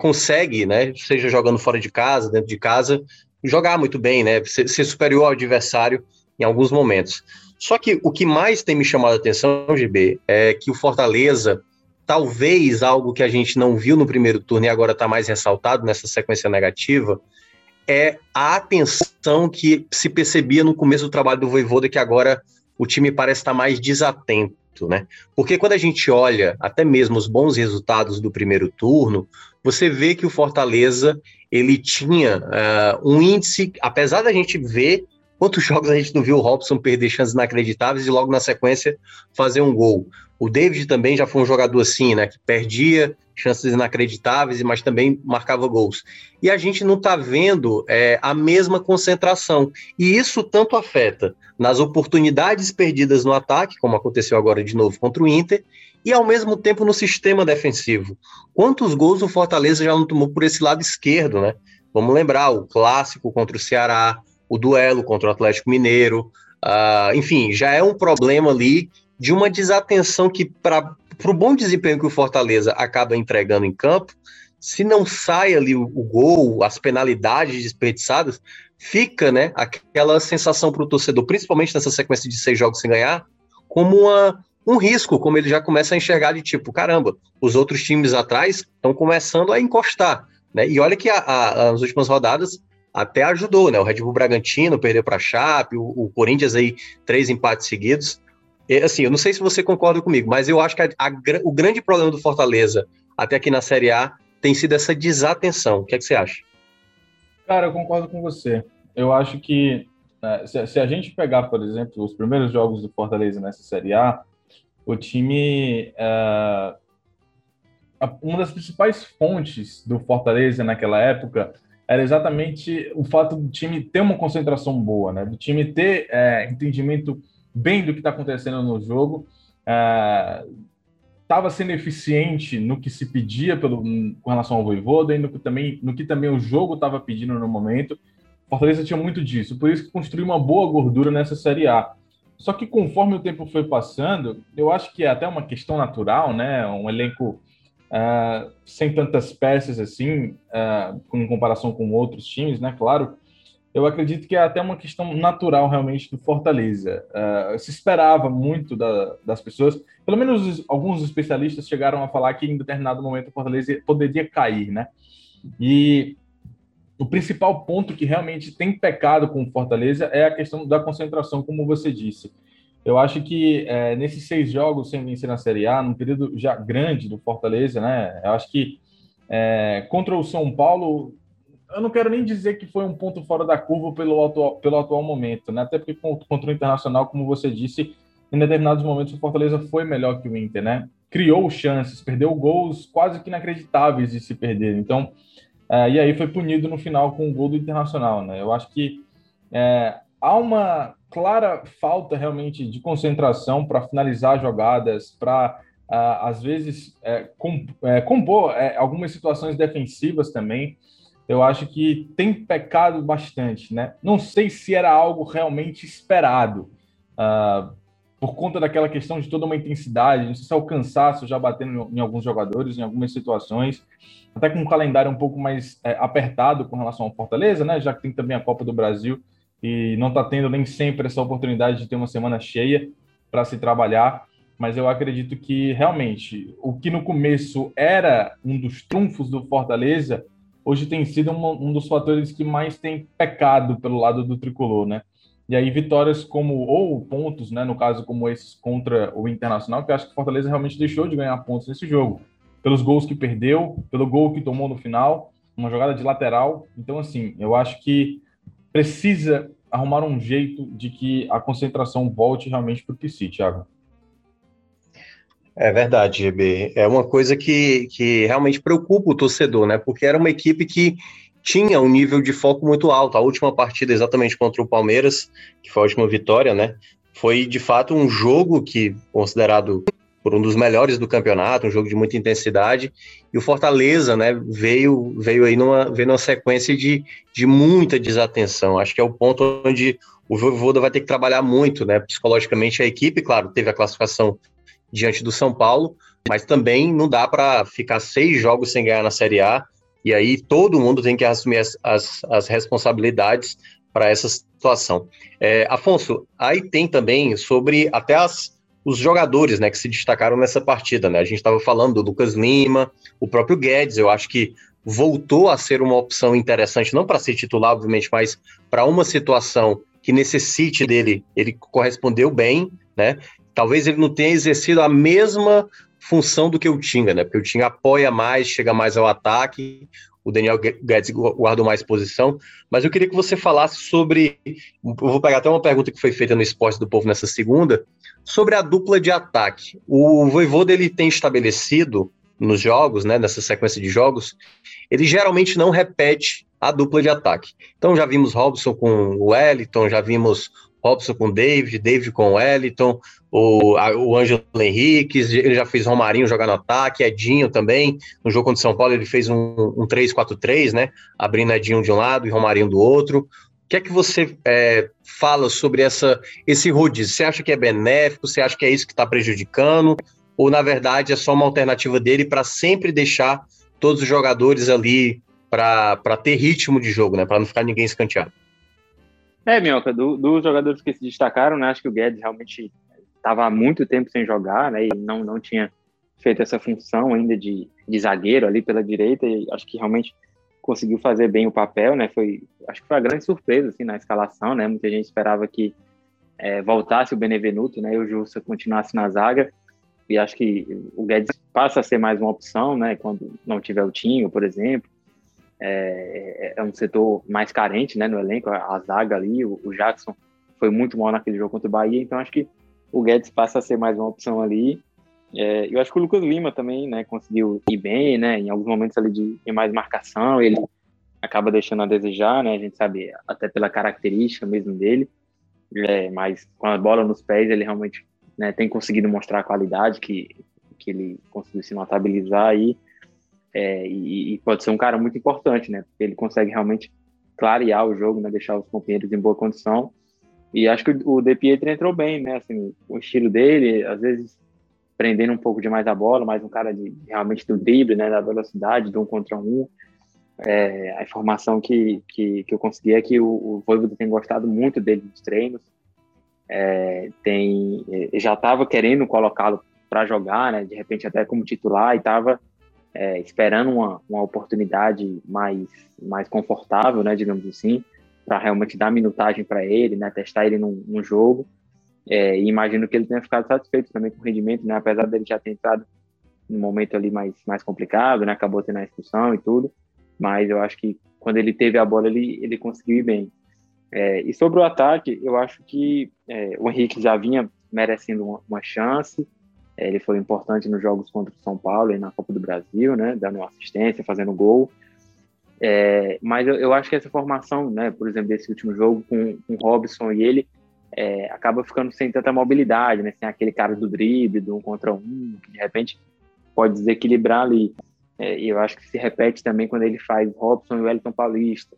consegue, né, seja jogando fora de casa, dentro de casa, jogar muito bem, né, ser superior ao adversário em alguns momentos. Só que o que mais tem me chamado a atenção, GB, é que o Fortaleza, talvez algo que a gente não viu no primeiro turno e agora está mais ressaltado nessa sequência negativa, é a atenção que se percebia no começo do trabalho do Voivoda, que agora o time parece estar mais desatento, né? Porque quando a gente olha até mesmo os bons resultados do primeiro turno, você vê que o Fortaleza, ele tinha um índice, apesar da gente ver quantos jogos a gente não viu o Robson perder chances inacreditáveis e logo na sequência fazer um gol. O David também já foi um jogador assim, né, que perdia chances inacreditáveis, mas também marcava gols. E a gente não está vendo a mesma concentração. E isso tanto afeta nas oportunidades perdidas no ataque, como aconteceu agora de novo contra o Inter, e ao mesmo tempo no sistema defensivo. Quantos gols o Fortaleza já não tomou por esse lado esquerdo, né? Vamos lembrar, o clássico contra o Ceará, o duelo contra o Atlético Mineiro, enfim, já é um problema ali de uma desatenção que, para o bom desempenho que o Fortaleza acaba entregando em campo, se não sai ali o gol, as penalidades desperdiçadas, fica, né, aquela sensação para o torcedor, principalmente nessa sequência de 6 jogos sem ganhar, como um risco, como ele já começa a enxergar de tipo, caramba, os outros times atrás estão começando a encostar, né? E olha que as últimas rodadas até ajudou, né? O Red Bull Bragantino perdeu para a Chape, o Corinthians aí 3 empates seguidos. E, assim, eu não sei se você concorda comigo, mas eu acho que o grande problema do Fortaleza até aqui na Série A tem sido essa desatenção. O que é que você acha? Cara, eu concordo com você. Eu acho que, né, se a gente pegar, por exemplo, os primeiros jogos do Fortaleza nessa Série A, o time... uma das principais fontes do Fortaleza naquela época era exatamente o fato do time ter uma concentração boa, né? Do time ter entendimento bem do que está acontecendo no jogo, estava sendo eficiente no que se pedia com relação ao Voivoda e no que também o jogo estava pedindo no momento. Fortaleza tinha muito disso, por isso que construiu uma boa gordura nessa Série A. Só que conforme o tempo foi passando, eu acho que é até uma questão natural, né? Um elenco sem tantas peças assim, em comparação com outros times, né? Claro, eu acredito que é até uma questão natural realmente do Fortaleza. Se esperava muito das pessoas, pelo menos alguns especialistas chegaram a falar que em determinado momento o Fortaleza poderia cair, né? E o principal ponto que realmente tem pecado com o Fortaleza é a questão da concentração, como você disse. Eu acho que nesses 6 jogos sem vencer na Série A, num período já grande do Fortaleza, né? Eu acho que contra o São Paulo, eu não quero nem dizer que foi um ponto fora da curva pelo atual momento, né? Até porque contra o Internacional, como você disse, em determinados momentos o Fortaleza foi melhor que o Inter, né? Criou chances, perdeu gols quase que inacreditáveis de se perder. Então, e aí foi punido no final com o gol do Internacional, né? Eu acho que há uma clara falta realmente de concentração para finalizar jogadas, para às vezes compor algumas situações defensivas também. Eu acho que tem pecado bastante, né? Não sei se era algo realmente esperado, por conta daquela questão de toda uma intensidade, não sei se é o cansaço já batendo em alguns jogadores, em algumas situações, até com um calendário um pouco mais apertado com relação ao Fortaleza, né? Já que tem também a Copa do Brasil e não está tendo nem sempre essa oportunidade de ter uma semana cheia para se trabalhar, mas eu acredito que realmente o que no começo era um dos trunfos do Fortaleza, hoje tem sido um dos fatores que mais tem pecado pelo lado do tricolor, né? E aí vitórias ou pontos, né, no caso como esses contra o Internacional, que eu acho que o Fortaleza realmente deixou de ganhar pontos nesse jogo, pelos gols que perdeu, pelo gol que tomou no final, uma jogada de lateral. Então, assim, eu acho que precisa arrumar um jeito de que a concentração volte realmente para o PC, Thiago. É verdade, GB. É uma coisa que realmente preocupa o torcedor, né? Porque era uma equipe que tinha um nível de foco muito alto. A última partida, exatamente contra o Palmeiras, que foi a última vitória, né? Foi, de fato, um jogo que, considerado por um dos melhores do campeonato, um jogo de muita intensidade, e o Fortaleza, né, veio aí numa sequência de muita desatenção. Acho que é o ponto onde o Voivoda vai ter que trabalhar muito, né? Psicologicamente, a equipe, claro, teve a classificação diante do São Paulo, mas também não dá para ficar 6 jogos sem ganhar na Série A, e aí todo mundo tem que assumir as responsabilidades para essa situação. Afonso, aí tem também sobre até os jogadores, né, que se destacaram nessa partida, né? A gente estava falando do Lucas Lima, o próprio Guedes, eu acho que voltou a ser uma opção interessante, não para ser titular, obviamente, mas para uma situação que necessite dele, ele correspondeu bem, né? Talvez ele não tenha exercido a mesma função do que o Tinga, né? Porque o Tinga apoia mais, chega mais ao ataque, o Daniel Guedes guardou mais posição, mas eu queria que você falasse sobre, eu vou pegar até uma pergunta que foi feita no Esporte do Povo nessa segunda, sobre a dupla de ataque. O Voivoda, ele tem estabelecido nos jogos, né, nessa sequência de jogos, ele geralmente não repete a dupla de ataque. Então já vimos Robson com o Wellington, já vimos Robson com David, David com o Wellington, o Ângelo Henrique, ele já fez Romarinho jogar no ataque, Edinho também, no jogo contra o São Paulo ele fez um 3-4-3, né, abrindo Edinho de um lado e Romarinho do outro. O que é que você fala sobre esse rodízio? Você acha que é benéfico? Você acha que é isso que está prejudicando? Ou, na verdade, é só uma alternativa dele para sempre deixar todos os jogadores ali para ter ritmo de jogo, né, para não ficar ninguém escanteado? Minhoca, dos jogadores que se destacaram, né, acho que o Guedes realmente estava há muito tempo sem jogar, né, e não tinha feito essa função ainda de zagueiro ali pela direita, e acho que realmente conseguiu fazer bem o papel, né, acho que foi a grande surpresa, assim, na escalação, né, muita gente esperava que voltasse o Benevenuto, né, e o Jussa continuasse na zaga, e acho que o Guedes passa a ser mais uma opção, né, quando não tiver o Tinho, por exemplo. É um setor mais carente, né, no elenco, a zaga ali, o Jackson foi muito mal naquele jogo contra o Bahia, então acho que o Guedes passa a ser mais uma opção ali. Eu acho que o Lucas Lima também, né, conseguiu ir bem, né, em alguns momentos ali de mais marcação, ele acaba deixando a desejar, né, a gente sabe até pela característica mesmo dele, mas com a bola nos pés ele realmente, né, tem conseguido mostrar a qualidade que ele conseguiu se notabilizar aí, e pode ser um cara muito importante, né, porque ele consegue realmente clarear o jogo, né, deixar os companheiros em boa condição. E acho que o De Pietri entrou bem, né, assim, o estilo dele, às vezes prendendo um pouco demais a bola, mas um cara realmente do drible, né, da velocidade, do um contra um. A informação que eu consegui é que o Voivoda tem gostado muito dele nos treinos, já estava querendo colocá-lo para jogar, né, de repente até como titular, e estava esperando uma oportunidade mais confortável, né, digamos assim, para realmente dar minutagem para ele, né, testar ele num jogo. E imagino que ele tenha ficado satisfeito também com o rendimento, né, apesar dele já ter entrado num momento ali mais complicado, né, acabou tendo a expulsão e tudo, mas eu acho que quando ele teve a bola ele conseguiu ir bem. E sobre o ataque, eu acho que o Henrique já vinha merecendo uma chance. Ele foi importante nos jogos contra o São Paulo e na Copa do Brasil, né, dando assistência, fazendo gol. Mas eu acho que essa formação, né, por exemplo, desse último jogo com o Robson e ele, acaba ficando sem tanta mobilidade, né, sem aquele cara do drible, do um contra um, que de repente pode desequilibrar ali. E eu acho que se repete também quando ele faz Robson e o Wellington Paulista.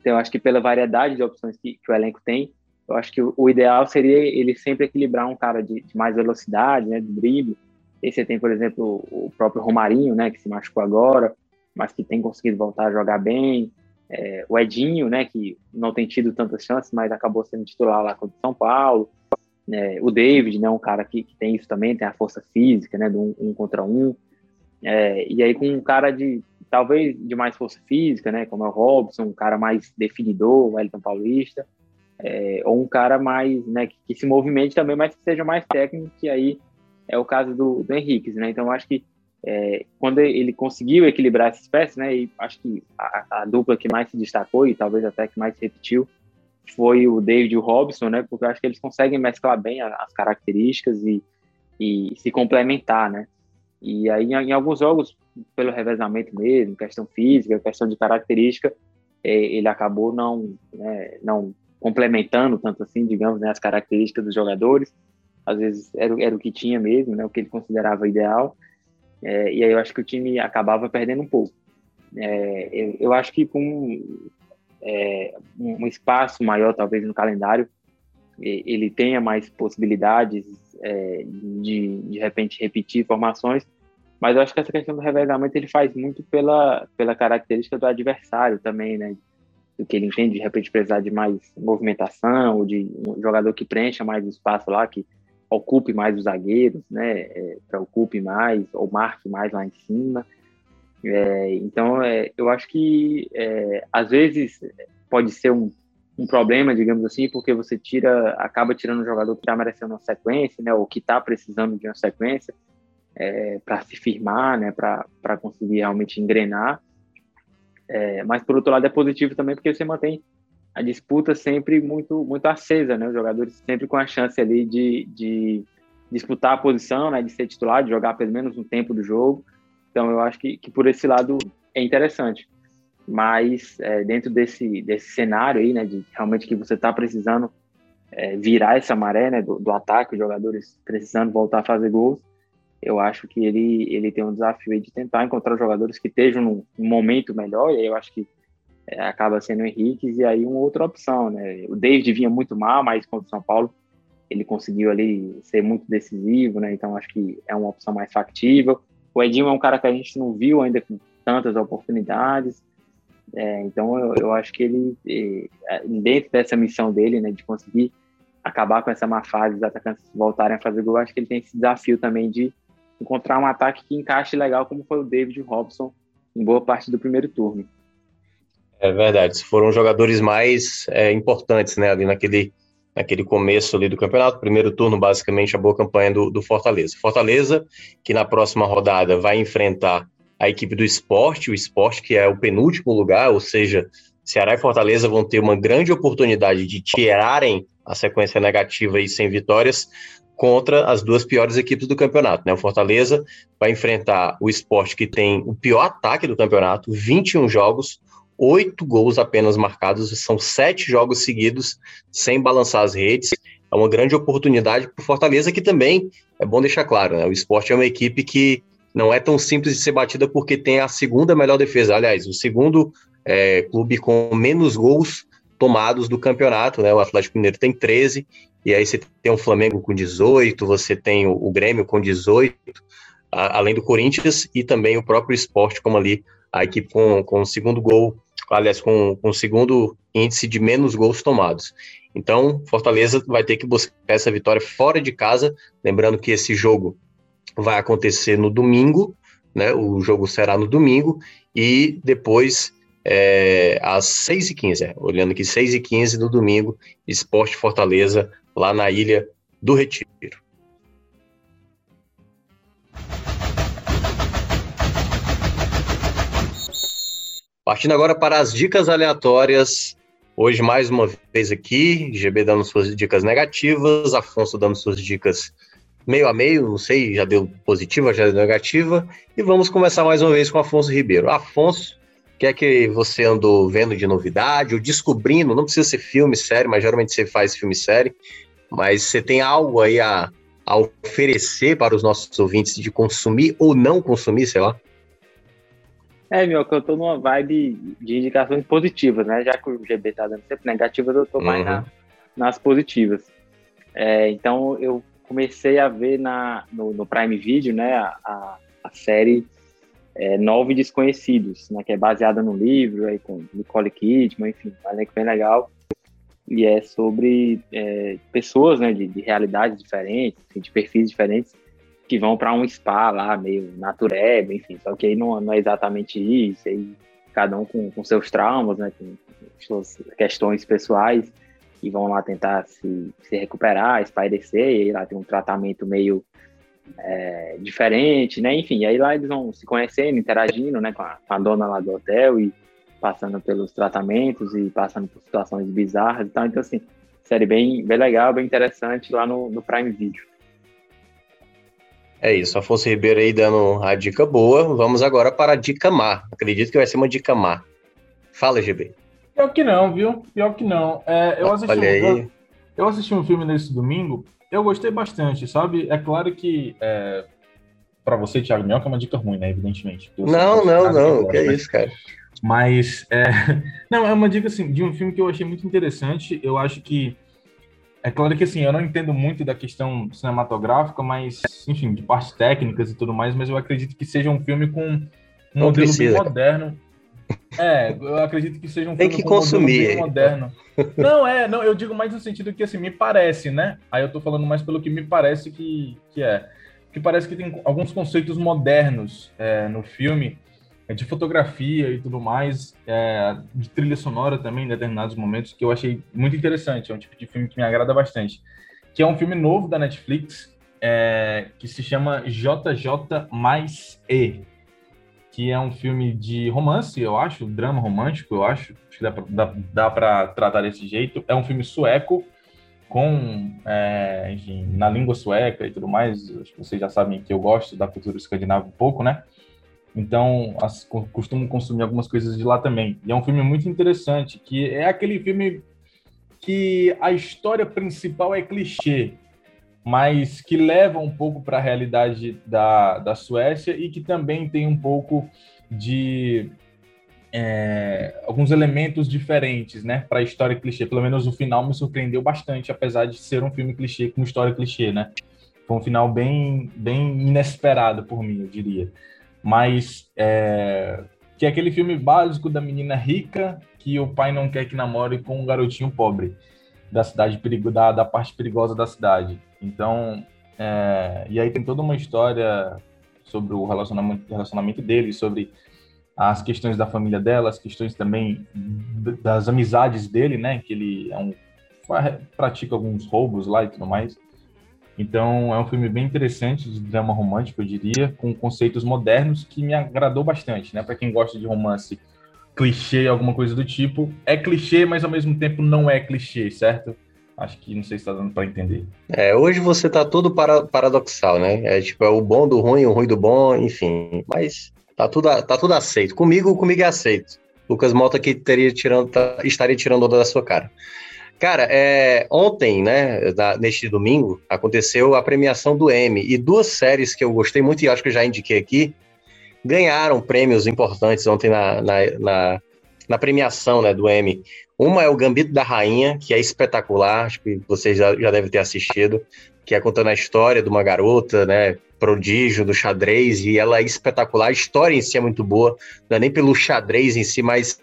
Então eu acho que pela variedade de opções que o elenco tem, eu acho que o ideal seria ele sempre equilibrar um cara de mais velocidade, né, de drible. E você tem, por exemplo, o próprio Romarinho, né, que se machucou agora, mas que tem conseguido voltar a jogar bem. O Edinho, né, que não tem tido tantas chances, mas acabou sendo titular lá contra o São Paulo. O David, né, um cara que tem isso também, tem a força física, né, do um contra um. E aí com um cara talvez de mais força física, né, como é o Robson, um cara mais definidor, o Wellington Paulista, ou um cara mais, né, que se movimente também, mas que seja mais técnico, que aí é o caso do Henrique, né. Então eu acho que quando ele conseguiu equilibrar essas peças, né, e acho que a dupla que mais se destacou e talvez até que mais se repetiu foi o David e o Robson, né, porque eu acho que eles conseguem mesclar bem as características e se complementar, né. E aí em alguns jogos, pelo revezamento mesmo, questão física, questão de característica, ele acabou não complementando tanto assim, digamos, né, as características dos jogadores. Às vezes era o que tinha mesmo, né, o que ele considerava ideal. E aí eu acho que o time acabava perdendo um pouco. Eu acho que com um espaço maior, talvez, no calendário, ele tenha mais possibilidades de repente, repetir formações, mas eu acho que essa questão do revezamento ele faz muito pela característica do adversário também, né? Do que ele entende, de repente, precisar de mais movimentação, ou de um jogador que preencha mais o espaço lá, que ocupe mais os zagueiros, né, preocupe mais, ou marque mais lá em cima. Então, eu acho que, às vezes, pode ser um problema, digamos assim, porque você acaba tirando um jogador que está merecendo uma sequência, né, ou que está precisando de uma sequência para se firmar, né, para conseguir realmente engrenar. Mas, por outro lado, é positivo também, porque você mantém a disputa sempre muito, muito acesa, né? Os jogadores sempre com a chance ali de disputar a posição, né? De ser titular, de jogar pelo menos um tempo do jogo. Então eu acho que por esse lado é interessante. Mas dentro desse cenário aí, né? De realmente que você está precisando virar essa maré, né? Do ataque, os jogadores precisando voltar a fazer gols. Eu acho que ele tem um desafio aí de tentar encontrar jogadores que estejam num momento melhor. E aí eu acho que acaba sendo o Henrique, e aí uma outra opção, né? O David vinha muito mal, mas contra o São Paulo ele conseguiu ali ser muito decisivo, né? Então acho que é uma opção mais factível. O Edinho é um cara que a gente não viu ainda com tantas oportunidades, então eu acho que ele, dentro dessa missão dele, né, de conseguir acabar com essa má fase dos atacantes voltarem a fazer gol, acho que ele tem esse desafio também de encontrar um ataque que encaixe legal, como foi o David e o Robson em boa parte do primeiro turno. É verdade, foram jogadores mais importantes, né, ali naquele começo ali do campeonato. Primeiro turno, basicamente, a boa campanha do Fortaleza. Fortaleza, que na próxima rodada vai enfrentar a equipe do Sport, o Sport que é o penúltimo lugar, ou seja, Ceará e Fortaleza vão ter uma grande oportunidade de tirarem a sequência negativa e sem vitórias contra as duas piores equipes do campeonato, né? O Fortaleza vai enfrentar o Sport, que tem o pior ataque do campeonato, 21 jogos, 8 gols apenas marcados, são 7 jogos seguidos sem balançar as redes. É uma grande oportunidade para o Fortaleza, que também é bom deixar claro, né? O Sport é uma equipe que não é tão simples de ser batida, porque tem a segunda melhor defesa, aliás, o segundo clube com menos gols tomados do campeonato, né? O Atlético Mineiro tem 13, e aí você tem o Flamengo com 18, você tem o Grêmio com 18, além do Corinthians, e também o próprio Sport, como ali, a equipe com o segundo gol, aliás, com o segundo índice de menos gols tomados. Então, Fortaleza vai ter que buscar essa vitória fora de casa, lembrando que esse jogo vai acontecer no domingo, né? O jogo será no domingo, e depois, às 6h15, olhando aqui, 6h15 do domingo, Sport Fortaleza, lá na Ilha do Retiro. Partindo agora para as dicas aleatórias, hoje mais uma vez aqui, GB dando suas dicas negativas, Afonso dando suas dicas meio a meio, não sei, já deu positiva, já deu negativa, e vamos começar mais uma vez com Afonso Ribeiro. Afonso, o que é que você andou vendo de novidade, ou descobrindo, não precisa ser filme, série, mas geralmente você faz filme, série, mas você tem algo aí a oferecer para os nossos ouvintes de consumir ou não consumir, sei lá? Que eu tô numa vibe de indicações positivas, né? Já que o GB tá dando sempre negativas, eu tô mais nas positivas. Então, eu comecei a ver no Prime Video, né, a série 9 Desconhecidos, né, que é baseada no livro, aí com Nicole Kidman, enfim, é bem legal. E é sobre pessoas, né, de realidades diferentes, assim, de perfis diferentes, que vão para um spa lá, meio natureba, enfim, só que aí não é exatamente isso, aí cada um com seus traumas, né, com suas questões pessoais, e vão lá tentar se recuperar, espairecer, e aí lá tem um tratamento meio diferente, né, enfim, aí lá eles vão se conhecendo, interagindo, né, com a dona lá do hotel, e passando pelos tratamentos, e passando por situações bizarras e tal, então assim, série bem, bem legal, bem interessante lá no Prime Video. É isso, Afonso Ribeiro aí dando a dica boa. Vamos agora para a dica má. Acredito que vai ser uma dica má. Fala, GB. Pior que não, viu? Pior que não. Eu assisti um filme nesse domingo, eu gostei bastante, sabe? É claro que para você, Thiago Mioca, é uma dica ruim, né? Evidentemente. Não. Que é isso, cara. Mas, é uma dica assim, de um filme que eu achei muito interessante. Eu acho que é claro que, assim, eu não entendo muito da questão cinematográfica, mas, enfim, de partes técnicas e tudo mais, mas eu acredito que seja um filme com um modelo bem moderno. Eu acredito que seja um filme com um modelo bem moderno. Não, eu digo mais no sentido que, assim, me parece, né? Aí eu tô falando mais pelo que me parece que é. Que parece que tem alguns conceitos modernos no filme, de fotografia e tudo mais, de trilha sonora também em determinados momentos, que eu achei muito interessante, é um tipo de filme que me agrada bastante, que é um filme novo da Netflix, que se chama JJ+E, que é um filme de romance, eu acho, drama romântico, eu acho que dá pra tratar desse jeito, é um filme sueco, enfim, na língua sueca e tudo mais, acho que vocês já sabem que eu gosto da cultura escandinava um pouco, né? Então, costumo consumir algumas coisas de lá também. E é um filme muito interessante, que é aquele filme que a história principal é clichê, mas que leva um pouco para a realidade da Suécia e que também tem um pouco de alguns elementos diferentes, né, para a história clichê. Pelo menos o final me surpreendeu bastante, apesar de ser um filme clichê com história clichê, né? Foi um final bem, bem inesperado por mim, eu diria. Mas que é aquele filme básico da menina rica que o pai não quer que namore com um garotinho pobre da cidade da parte perigosa da cidade. Então, e aí tem toda uma história sobre o relacionamento dele, sobre as questões da família dela, as questões também das amizades dele, né? Que ele pratica alguns roubos lá e tudo mais. Então, é um filme bem interessante, de drama romântico, eu diria, com conceitos modernos que me agradou bastante, né? Para quem gosta de romance clichê, alguma coisa do tipo, é clichê, mas ao mesmo tempo não é clichê, certo? Acho que não sei se está dando para entender. Hoje você tá todo paradoxal, né? É o bom do ruim, o ruim do bom, enfim, mas tá tudo aceito. Comigo é aceito. Lucas Mota que estaria tirando onda da sua cara. Cara, ontem, né, neste domingo, aconteceu a premiação do Emmy, e duas séries que eu gostei muito, e acho que eu já indiquei aqui, ganharam prêmios importantes ontem na premiação, né, do Emmy. Uma é o Gambito da Rainha, que é espetacular, acho que vocês já devem ter assistido, que é contando a história de uma garota, né, prodígio do xadrez, e ela é espetacular, a história em si é muito boa, não é nem pelo xadrez em si, mas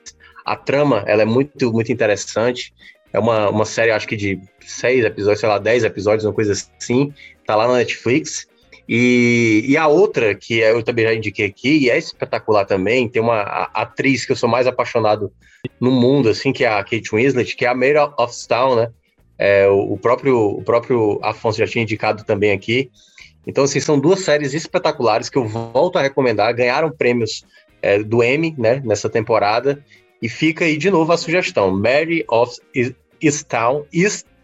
a trama, ela é muito, muito interessante. É uma série, acho que de 6 episódios, sei lá, 10 episódios, uma coisa assim. Tá lá na Netflix. E a outra, que eu também já indiquei aqui, e é espetacular também, tem uma atriz que eu sou mais apaixonado no mundo, assim, que é a Kate Winslet, que é a Mayor of Town, né? O próprio Afonso já tinha indicado também aqui. Então, assim, são duas séries espetaculares que eu volto a recomendar. Ganharam prêmios do Emmy, né, nessa temporada. E fica aí de novo a sugestão, Mary of East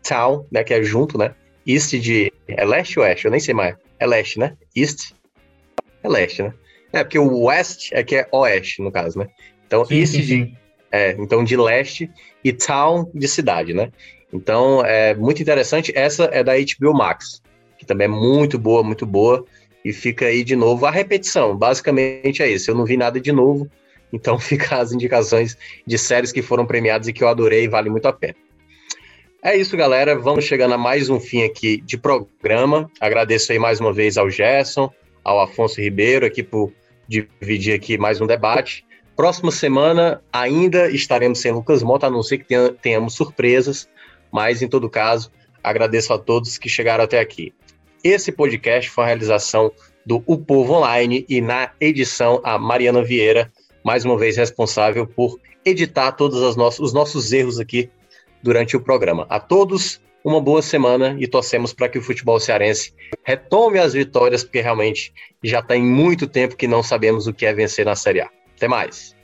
Town, né, que é junto, né, East de, é leste ou oeste? Eu nem sei mais, é leste, né, East, é leste, né, porque o West é que é oeste, no caso, né, então sim, East sim. Então de leste e Town de cidade, né, então é muito interessante, essa é da HBO Max, que também é muito boa, e fica aí de novo a repetição, basicamente é isso, eu não vi nada de novo. Então, fica as indicações de séries que foram premiadas e que eu adorei e vale muito a pena. É isso, galera. Vamos chegando a mais um fim aqui de programa. Agradeço aí mais uma vez ao Gerson, ao Afonso Ribeiro, aqui por dividir aqui mais um debate. Próxima semana ainda estaremos sem Lucas Mota, a não ser que tenhamos surpresas, mas, em todo caso, agradeço a todos que chegaram até aqui. Esse podcast foi uma realização do O Povo Online e, na edição, a Mariana Vieira, mais uma vez responsável por editar todos os nossos erros aqui durante o programa. A todos, uma boa semana e torcemos para que o futebol cearense retome as vitórias, porque realmente já tem muito tempo que não sabemos o que é vencer na Série A. Até mais!